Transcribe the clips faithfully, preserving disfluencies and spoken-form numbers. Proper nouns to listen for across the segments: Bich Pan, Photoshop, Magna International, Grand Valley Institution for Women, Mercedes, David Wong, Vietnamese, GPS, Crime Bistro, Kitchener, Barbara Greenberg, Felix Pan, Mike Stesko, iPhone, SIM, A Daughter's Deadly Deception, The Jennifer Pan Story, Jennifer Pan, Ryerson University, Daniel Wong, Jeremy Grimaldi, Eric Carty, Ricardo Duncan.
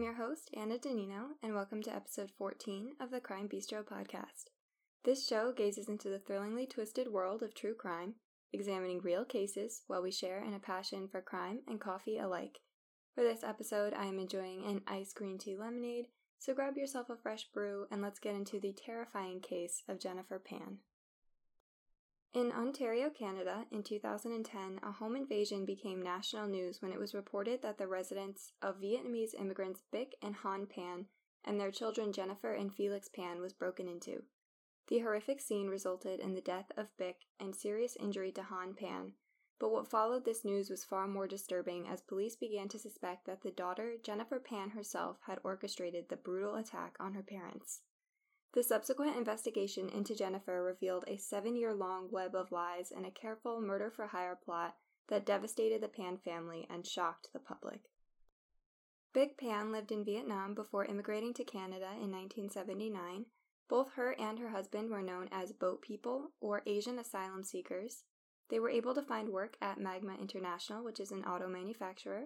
I'm your host, Anna Donino, and welcome to episode fourteen of the Crime Bistro podcast. This show gazes into the thrillingly twisted world of true crime, examining real cases while we share in a passion for crime and coffee alike. For this episode, I am enjoying an iced green tea lemonade, so grab yourself a fresh brew and let's get into the terrifying case of Jennifer Pan. In Ontario, Canada, in two thousand ten, a home invasion became national news when it was reported that the residence of Vietnamese immigrants Bich and Han Pan and their children Jennifer and Felix Pan was broken into. The horrific scene resulted in the death of Bich and serious injury to Han Pan, but what followed this news was far more disturbing as police began to suspect that the daughter, Jennifer Pan herself, had orchestrated the brutal attack on her parents. The subsequent investigation into Jennifer revealed a seven-year-long web of lies and a careful murder-for-hire plot that devastated the Pan family and shocked the public. Bich Pan lived in Vietnam before immigrating to Canada in nineteen seventy-nine. Both her and her husband were known as boat people, or Asian asylum seekers. They were able to find work at Magna International, which is an auto manufacturer.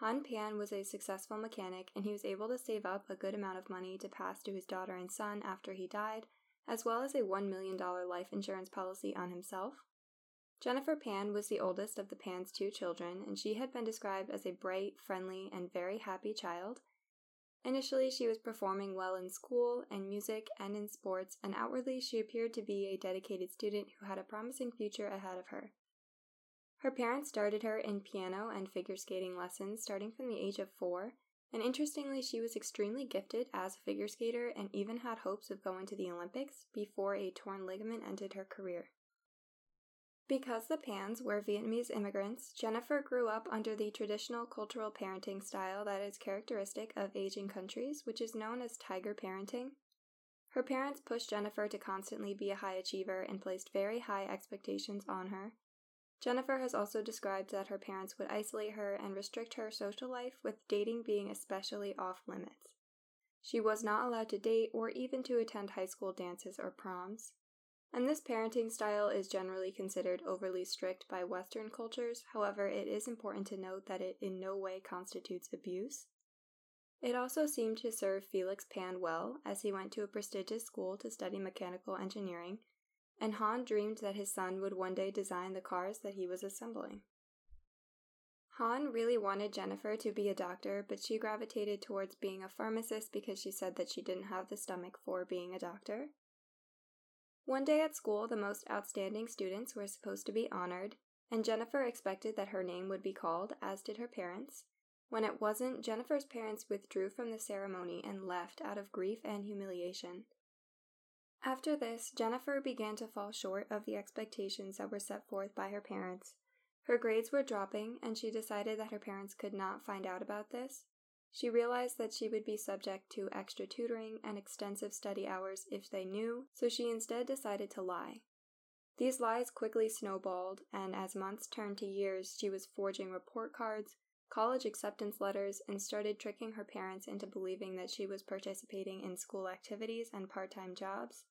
Han Pan was a successful mechanic, and he was able to save up a good amount of money to pass to his daughter and son after he died, as well as a one million dollars life insurance policy on himself. Jennifer Pan was the oldest of the Pan's two children, and she had been described as a bright, friendly, and very happy child. Initially, she was performing well in school and music and in sports, and outwardly she appeared to be a dedicated student who had a promising future ahead of her. Her parents started her in piano and figure skating lessons starting from the age of four, and interestingly, she was extremely gifted as a figure skater and even had hopes of going to the Olympics before a torn ligament ended her career. Because the Pans were Vietnamese immigrants, Jennifer grew up under the traditional cultural parenting style that is characteristic of Asian countries, which is known as tiger parenting. Her parents pushed Jennifer to constantly be a high achiever and placed very high expectations on her. Jennifer has also described that her parents would isolate her and restrict her social life, with dating being especially off limits. She was not allowed to date or even to attend high school dances or proms. And this parenting style is generally considered overly strict by Western cultures. However, it is important to note that it in no way constitutes abuse. It also seemed to serve Felix Pan well, as he went to a prestigious school to study mechanical engineering, and Han dreamed that his son would one day design the cars that he was assembling. Han really wanted Jennifer to be a doctor, but she gravitated towards being a pharmacist because she said that she didn't have the stomach for being a doctor. One day at school, the most outstanding students were supposed to be honored, and Jennifer expected that her name would be called, as did her parents. When it wasn't, Jennifer's parents withdrew from the ceremony and left out of grief and humiliation. After this, Jennifer began to fall short of the expectations that were set forth by her parents. Her grades were dropping, and she decided that her parents could not find out about this. She realized that she would be subject to extra tutoring and extensive study hours if they knew, so she instead decided to lie. These lies quickly snowballed, and as months turned to years, she was forging report cards, college acceptance letters, and started tricking her parents into believing that she was participating in school activities and part-time jobs.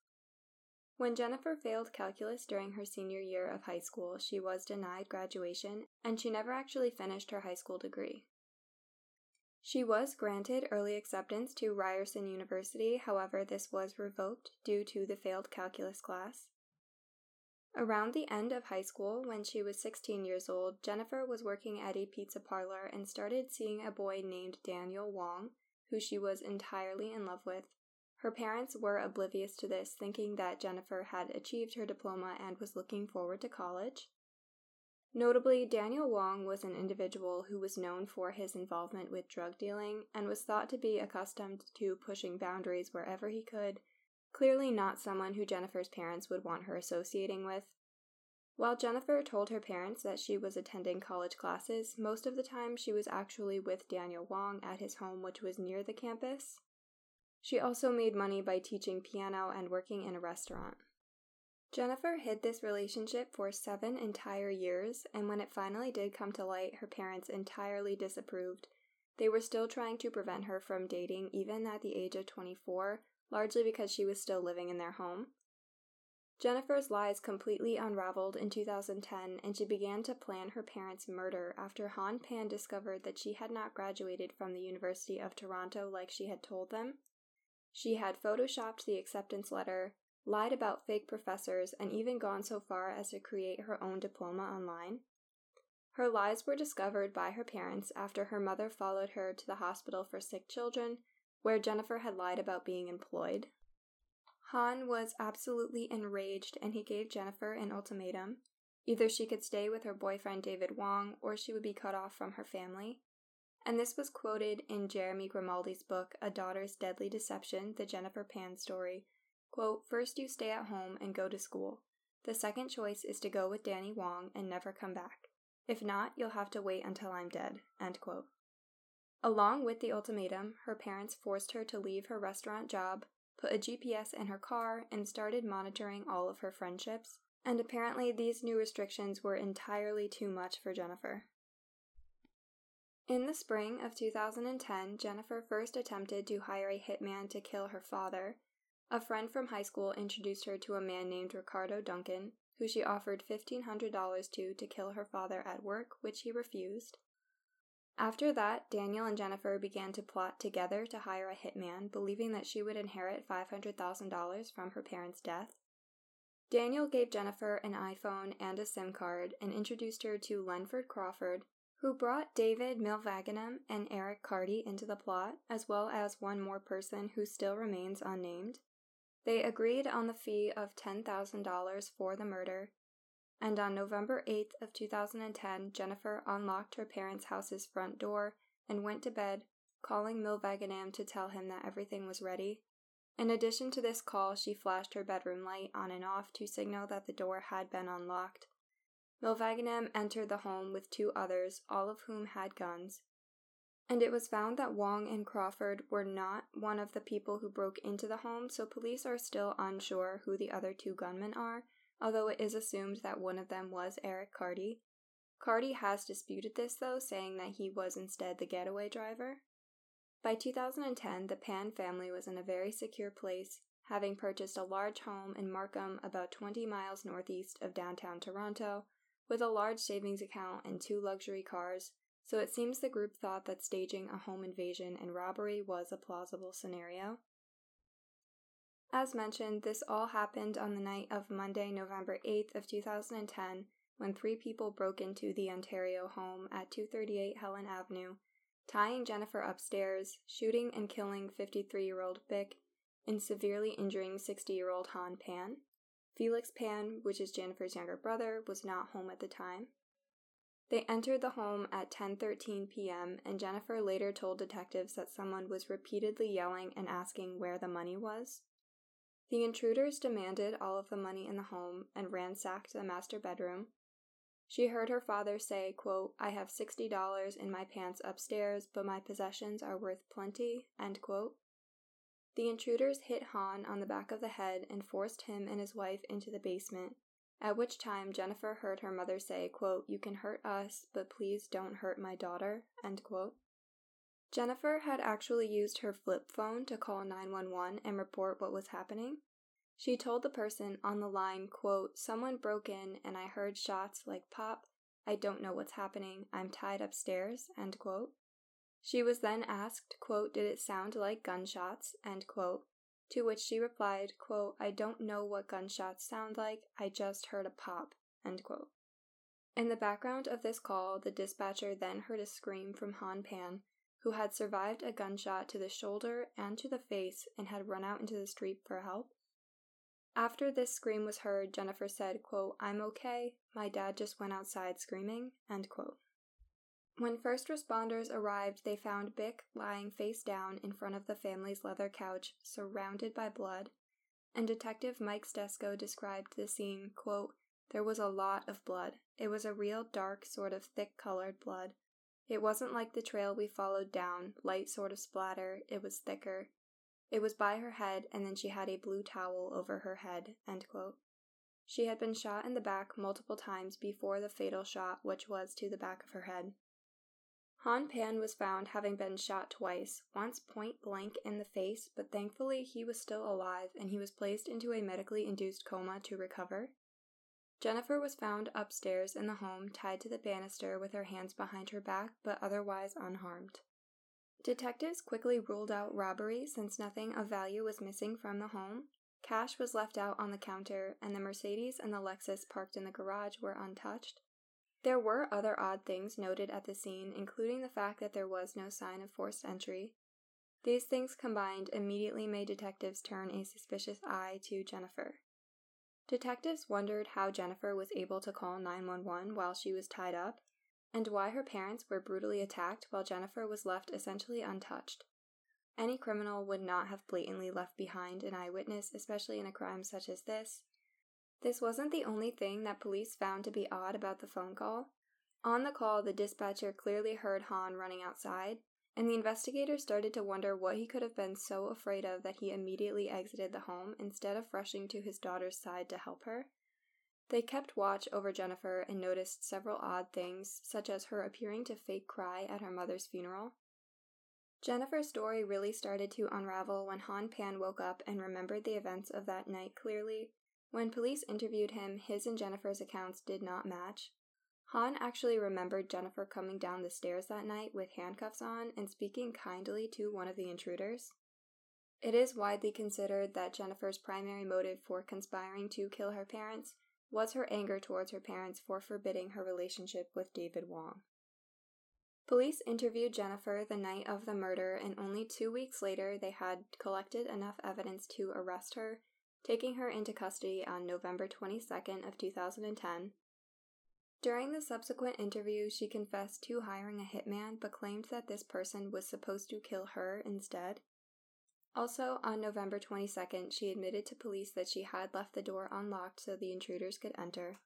When Jennifer failed calculus during her senior year of high school, she was denied graduation, and she never actually finished her high school degree. She was granted early acceptance to Ryerson University, however, this was revoked due to the failed calculus class. Around the end of high school, when she was sixteen years old, Jennifer was working at a pizza parlor and started seeing a boy named Daniel Wong, who she was entirely in love with. Her parents were oblivious to this, thinking that Jennifer had achieved her diploma and was looking forward to college. Notably, Daniel Wong was an individual who was known for his involvement with drug dealing and was thought to be accustomed to pushing boundaries wherever he could, clearly not someone who Jennifer's parents would want her associating with. While Jennifer told her parents that she was attending college classes, most of the time she was actually with Daniel Wong at his home, which was near the campus. She also made money by teaching piano and working in a restaurant. Jennifer hid this relationship for seven entire years, and when it finally did come to light, her parents entirely disapproved. They were still trying to prevent her from dating, even at the age of twenty-four, largely because she was still living in their home. Jennifer's lies completely unraveled in two thousand ten, and she began to plan her parents' murder after Han Pan discovered that she had not graduated from the University of Toronto like she had told them. She had photoshopped the acceptance letter, lied about fake professors, and even gone so far as to create her own diploma online. Her lies were discovered by her parents after her mother followed her to the hospital for sick children, where Jennifer had lied about being employed. Han was absolutely enraged, and he gave Jennifer an ultimatum. Either she could stay with her boyfriend David Wong, or she would be cut off from her family. And this was quoted in Jeremy Grimaldi's book, A Daughter's Deadly Deception, The Jennifer Pan Story. Quote, "First you stay at home and go to school. The second choice is to go with Danny Wong and never come back. If not, you'll have to wait until I'm dead." End quote. Along with the ultimatum, her parents forced her to leave her restaurant job, put a G P S in her car, and started monitoring all of her friendships, and apparently these new restrictions were entirely too much for Jennifer. In the spring of two thousand ten, Jennifer first attempted to hire a hitman to kill her father. A friend from high school introduced her to a man named Ricardo Duncan, who she offered fifteen hundred dollars to to kill her father at work, which he refused. After that, Daniel and Jennifer began to plot together to hire a hitman, believing that she would inherit five hundred thousand dollars from her parents' death. Daniel gave Jennifer an iPhone and a SIM card and introduced her to Lenford Crawford, who brought David Mylvaganam and Eric Carty into the plot, as well as one more person who still remains unnamed. They agreed on the fee of ten thousand dollars for the murder. And on November eighth of two thousand ten, Jennifer unlocked her parents' house's front door and went to bed, calling Mylvaganam to tell him that everything was ready. In addition to this call, she flashed her bedroom light on and off to signal that the door had been unlocked. Mylvaganam entered the home with two others, all of whom had guns. And it was found that Wong and Crawford were not one of the people who broke into the home, so police are still unsure who the other two gunmen are, although it is assumed that one of them was Eric Carty. Carty has disputed this, though, saying that he was instead the getaway driver. By two thousand ten, the Pan family was in a very secure place, having purchased a large home in Markham, about twenty miles northeast of downtown Toronto, with a large savings account and two luxury cars, so it seems the group thought that staging a home invasion and robbery was a plausible scenario. As mentioned, this all happened on the night of Monday, November eighth of two thousand ten, when three people broke into the Ontario home at two thirty-eight Helen Avenue, tying Jennifer upstairs, shooting and killing fifty-three-year-old Bich, and severely injuring sixty-year-old Han Pan. Felix Pan, which is Jennifer's younger brother, was not home at the time. They entered the home at ten thirteen p.m., and Jennifer later told detectives that someone was repeatedly yelling and asking where the money was. The intruders demanded all of the money in the home and ransacked the master bedroom. She heard her father say, quote, "I have sixty dollars in my pants upstairs, but my possessions are worth plenty," end quote. The intruders hit Han on the back of the head and forced him and his wife into the basement, at which time Jennifer heard her mother say, quote, "You can hurt us, but please don't hurt my daughter," end quote. Jennifer had actually used her flip phone to call nine one one and report what was happening. She told the person on the line, quote, "Someone broke in and I heard shots like pop. I don't know what's happening. I'm tied upstairs," end quote. She was then asked, quote, "Did it sound like gunshots?" end quote, to which she replied, quote, "I don't know what gunshots sound like. I just heard a pop," end quote. In the background of this call, the dispatcher then heard a scream from Han Pan, who had survived a gunshot to the shoulder and to the face and had run out into the street for help. After this scream was heard, Jennifer said, quote, "I'm okay, my dad just went outside screaming," end quote. When first responders arrived, they found Bich lying face down in front of the family's leather couch, surrounded by blood, and Detective Mike Stesko described the scene, quote, "There was a lot of blood. It was a real dark, sort of thick-colored blood. It wasn't like the trail we followed down, light sort of splatter, it was thicker. It was by her head, and then she had a blue towel over her head," end quote. She had been shot in the back multiple times before the fatal shot, which was to the back of her head. Han Pan was found having been shot twice, once point-blank in the face, but thankfully he was still alive and he was placed into a medically induced coma to recover. Jennifer was found upstairs in the home, tied to the banister with her hands behind her back, but otherwise unharmed. Detectives quickly ruled out robbery since nothing of value was missing from the home. Cash was left out on the counter, and the Mercedes and the Lexus parked in the garage were untouched. There were other odd things noted at the scene, including the fact that there was no sign of forced entry. These things combined immediately made detectives turn a suspicious eye to Jennifer. Detectives wondered how Jennifer was able to call nine one one while she was tied up, and why her parents were brutally attacked while Jennifer was left essentially untouched. Any criminal would not have blatantly left behind an eyewitness, especially in a crime such as this. This wasn't the only thing that police found to be odd about the phone call. On the call, the dispatcher clearly heard Han running outside, and the investigators started to wonder what he could have been so afraid of that he immediately exited the home instead of rushing to his daughter's side to help her. They kept watch over Jennifer and noticed several odd things, such as her appearing to fake cry at her mother's funeral. Jennifer's story really started to unravel when Han Pan woke up and remembered the events of that night clearly. When police interviewed him, his and Jennifer's accounts did not match. Han actually remembered Jennifer coming down the stairs that night with handcuffs on and speaking kindly to one of the intruders. It is widely considered that Jennifer's primary motive for conspiring to kill her parents was her anger towards her parents for forbidding her relationship with David Wong. Police interviewed Jennifer the night of the murder, and only two weeks later they had collected enough evidence to arrest her, taking her into custody on November twenty-second of two thousand ten. During the subsequent interview, she confessed to hiring a hitman, but claimed that this person was supposed to kill her instead. Also, on November twenty-second, she admitted to police that she had left the door unlocked so the intruders could enter.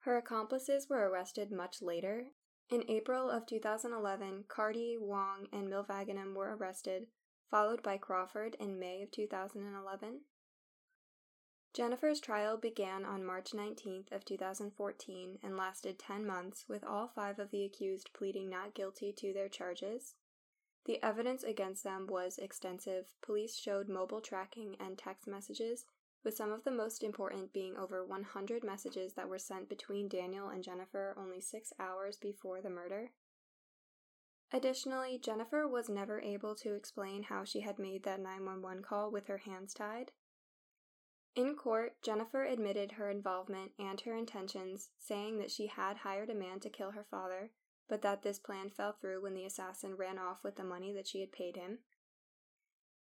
Her accomplices were arrested much later. In April of two thousand eleven, Carty, Wong, and Mylvaganam were arrested, followed by Crawford in May of two thousand eleven. Jennifer's trial began on March nineteenth of two thousand fourteen and lasted ten months, with all five of the accused pleading not guilty to their charges. The evidence against them was extensive. Police showed mobile tracking and text messages, with some of the most important being over one hundred messages that were sent between Daniel and Jennifer only six hours before the murder. Additionally, Jennifer was never able to explain how she had made that nine one one call with her hands tied. In court, Jennifer admitted her involvement and her intentions, saying that she had hired a man to kill her father, but that this plan fell through when the assassin ran off with the money that she had paid him.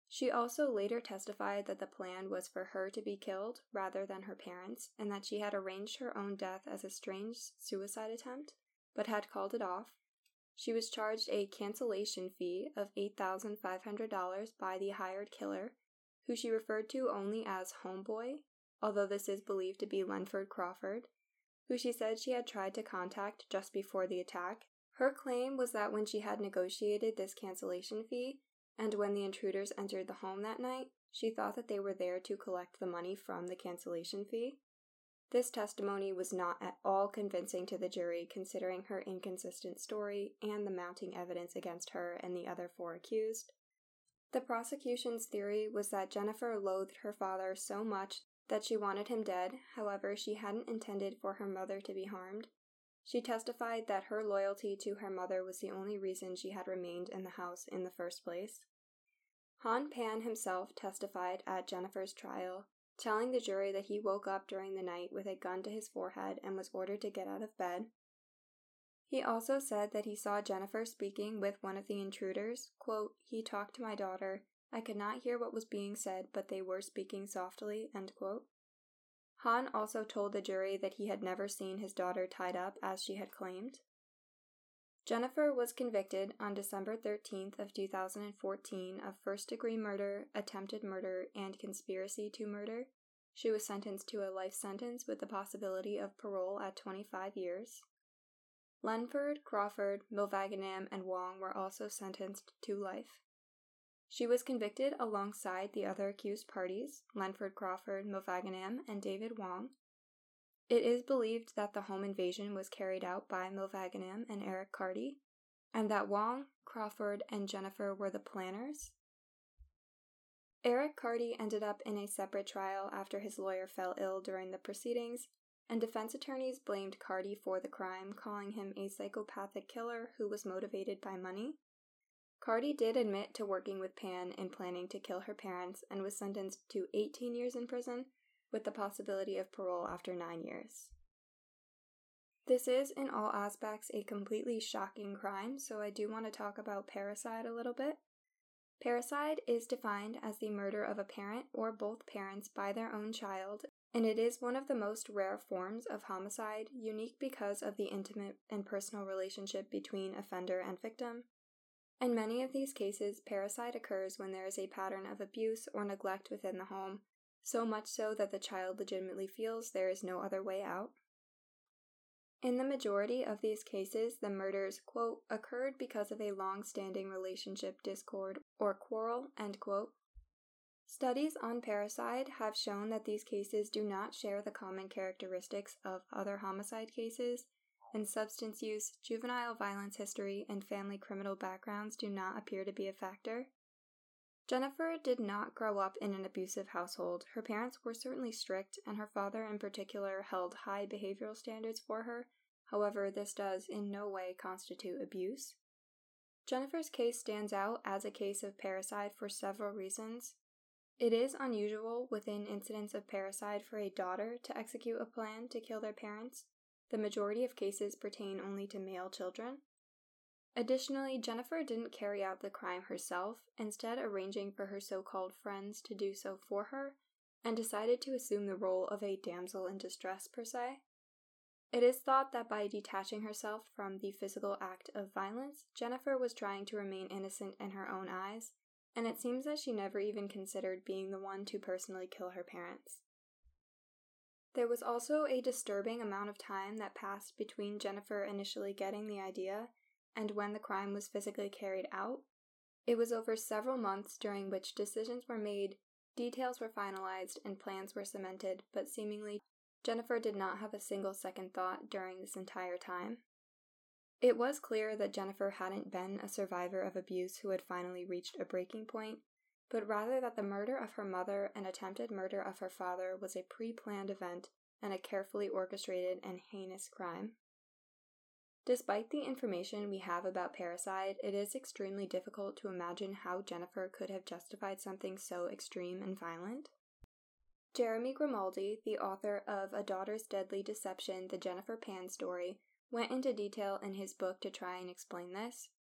She also later testified that the plan was for her to be killed rather than her parents, and that she had arranged her own death as a strange suicide attempt, but had called it off. She was charged a cancellation fee of eight thousand five hundred dollars by the hired killer, who she referred to only as Homeboy, although this is believed to be Lenford Crawford, who she said she had tried to contact just before the attack. Her claim was that when she had negotiated this cancellation fee, and when the intruders entered the home that night, she thought that they were there to collect the money from the cancellation fee. This testimony was not at all convincing to the jury, considering her inconsistent story and the mounting evidence against her and the other four accused. The prosecution's theory was that Jennifer loathed her father so much that she wanted him dead. However, she hadn't intended for her mother to be harmed. She testified that her loyalty to her mother was the only reason she had remained in the house in the first place. Han Pan himself testified at Jennifer's trial, telling the jury that he woke up during the night with a gun to his forehead and was ordered to get out of bed. He also said that he saw Jennifer speaking with one of the intruders. Quote, "He talked to my daughter. I could not hear what was being said, but they were speaking softly," end quote. Han also told the jury that he had never seen his daughter tied up as she had claimed. Jennifer was convicted on December thirteenth of two thousand fourteen of first-degree murder, attempted murder, and conspiracy to murder. She was sentenced to a life sentence with the possibility of parole at twenty-five years. Lenford, Crawford, Mylvaganam, and Wong were also sentenced to life. She was convicted alongside the other accused parties, Lenford Crawford, Mylvaganam, and David Wong. It is believed that the home invasion was carried out by Mylvaganam and Eric Carty, and that Wong, Crawford, and Jennifer were the planners? Eric Carty ended up in a separate trial after his lawyer fell ill during the proceedings, and defense attorneys blamed Carty for the crime, calling him a psychopathic killer who was motivated by money. Carty did admit to working with Pan in planning to kill her parents and was sentenced to eighteen years in prison, with the possibility of parole after nine years. This is, in all aspects, a completely shocking crime, so I do want to talk about parricide a little bit. Parricide is defined as the murder of a parent or both parents by their own child, and it is one of the most rare forms of homicide, unique because of the intimate and personal relationship between offender and victim. In many of these cases, parricide occurs when there is a pattern of abuse or neglect within the home, so much so that the child legitimately feels there is no other way out. In the majority of these cases, the murders, quote, occurred because of a long-standing relationship discord or quarrel, end quote. Studies on parricide have shown that these cases do not share the common characteristics of other homicide cases, and substance use, juvenile violence history, and family criminal backgrounds do not appear to be a factor. Jennifer did not grow up in an abusive household. Her parents were certainly strict, and her father in particular held high behavioral standards for her. However, this does in no way constitute abuse. Jennifer's case stands out as a case of parricide for several reasons. It is unusual within incidents of parricide for a daughter to execute a plan to kill their parents. The majority of cases pertain only to male children. Additionally, Jennifer didn't carry out the crime herself, instead arranging for her so-called friends to do so for her, and decided to assume the role of a damsel in distress per se. It is thought that by detaching herself from the physical act of violence, Jennifer was trying to remain innocent in her own eyes, and it seems that she never even considered being the one to personally kill her parents. There was also a disturbing amount of time that passed between Jennifer initially getting the idea and when the crime was physically carried out. It was over several months during which decisions were made, details were finalized, and plans were cemented, but seemingly Jennifer did not have a single second thought during this entire time. It was clear that Jennifer hadn't been a survivor of abuse who had finally reached a breaking point, but rather that the murder of her mother and attempted murder of her father was a pre-planned event and a carefully orchestrated and heinous crime. Despite the information we have about parricide, it is extremely difficult to imagine how Jennifer could have justified something so extreme and violent. Jeremy Grimaldi, the author of A Daughter's Deadly Deception, The Jennifer Pan Story, went into detail in his book to try and explain this.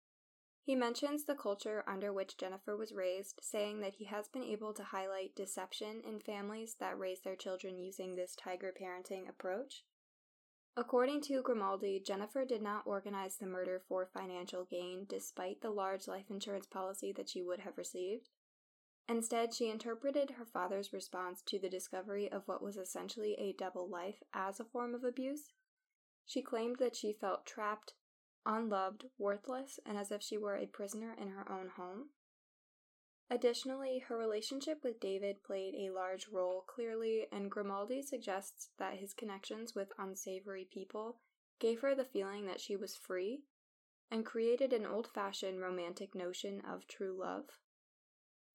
He mentions the culture under which Jennifer was raised, saying that he has been able to highlight deception in families that raise their children using this tiger parenting approach. According to Grimaldi, Jennifer did not organize the murder for financial gain despite the large life insurance policy that she would have received. Instead, she interpreted her father's response to the discovery of what was essentially a double life as a form of abuse. She claimed that she felt trapped, unloved, worthless, and as if she were a prisoner in her own home. Additionally, her relationship with David played a large role, clearly, and Grimaldi suggests that his connections with unsavory people gave her the feeling that she was free and created an old-fashioned romantic notion of true love.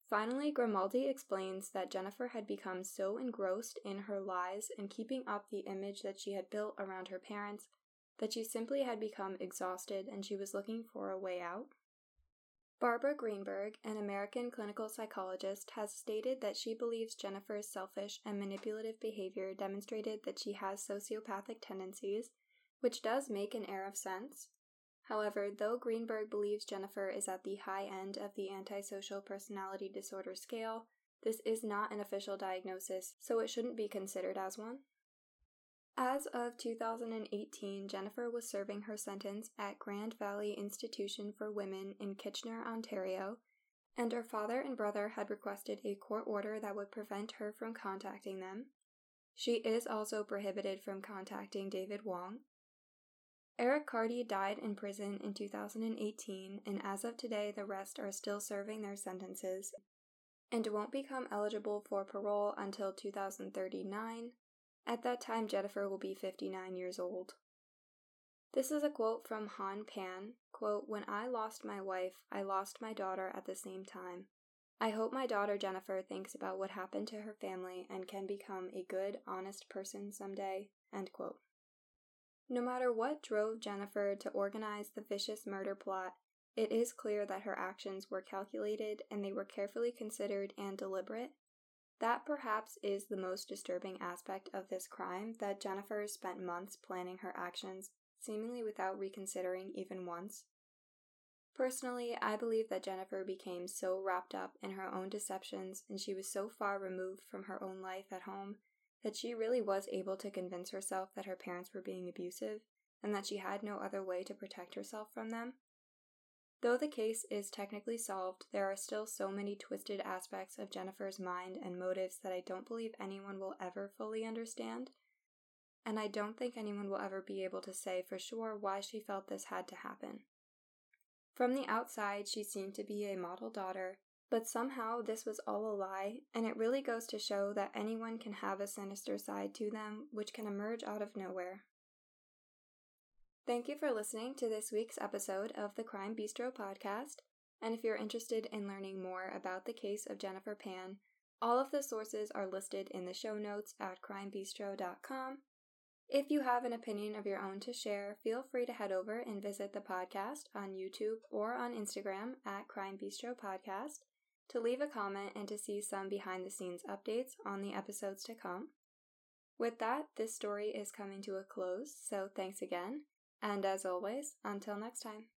Finally, Grimaldi explains that Jennifer had become so engrossed in her lies and keeping up the image that she had built around her parents that she simply had become exhausted and she was looking for a way out. Barbara Greenberg, an American clinical psychologist, has stated that she believes Jennifer's selfish and manipulative behavior demonstrated that she has sociopathic tendencies, which does make an air of sense. However, though Greenberg believes Jennifer is at the high end of the antisocial personality disorder scale, this is not an official diagnosis, so it shouldn't be considered as one. As of two thousand eighteen, Jennifer was serving her sentence at Grand Valley Institution for Women in Kitchener, Ontario, and her father and brother had requested a court order that would prevent her from contacting them. She is also prohibited from contacting David Wong. Eric Carty died in prison in two thousand eighteen, and as of today, the rest are still serving their sentences and won't become eligible for parole until two thousand thirty-nine. At that time, Jennifer will be fifty-nine years old. This is a quote from Han Pan, quote, "When I lost my wife, I lost my daughter at the same time. I hope my daughter Jennifer thinks about what happened to her family and can become a good, honest person someday," end quote. No matter what drove Jennifer to organize the vicious murder plot, it is clear that her actions were calculated and they were carefully considered and deliberate. That perhaps is the most disturbing aspect of this crime, that Jennifer spent months planning her actions, seemingly without reconsidering even once. Personally, I believe that Jennifer became so wrapped up in her own deceptions and she was so far removed from her own life at home that she really was able to convince herself that her parents were being abusive and that she had no other way to protect herself from them. Though the case is technically solved, there are still so many twisted aspects of Jennifer's mind and motives that I don't believe anyone will ever fully understand, and I don't think anyone will ever be able to say for sure why she felt this had to happen. From the outside, she seemed to be a model daughter, but somehow this was all a lie, and it really goes to show that anyone can have a sinister side to them, which can emerge out of nowhere. Thank you for listening to this week's episode of the Crime Bistro podcast, and if you're interested in learning more about the case of Jennifer Pan, all of the sources are listed in the show notes at crime bistro dot com. If you have an opinion of your own to share, feel free to head over and visit the podcast on YouTube or on Instagram at Crime Bistro Podcast to leave a comment and to see some behind-the-scenes updates on the episodes to come. With that, this story is coming to a close, so thanks again, and as always, until next time.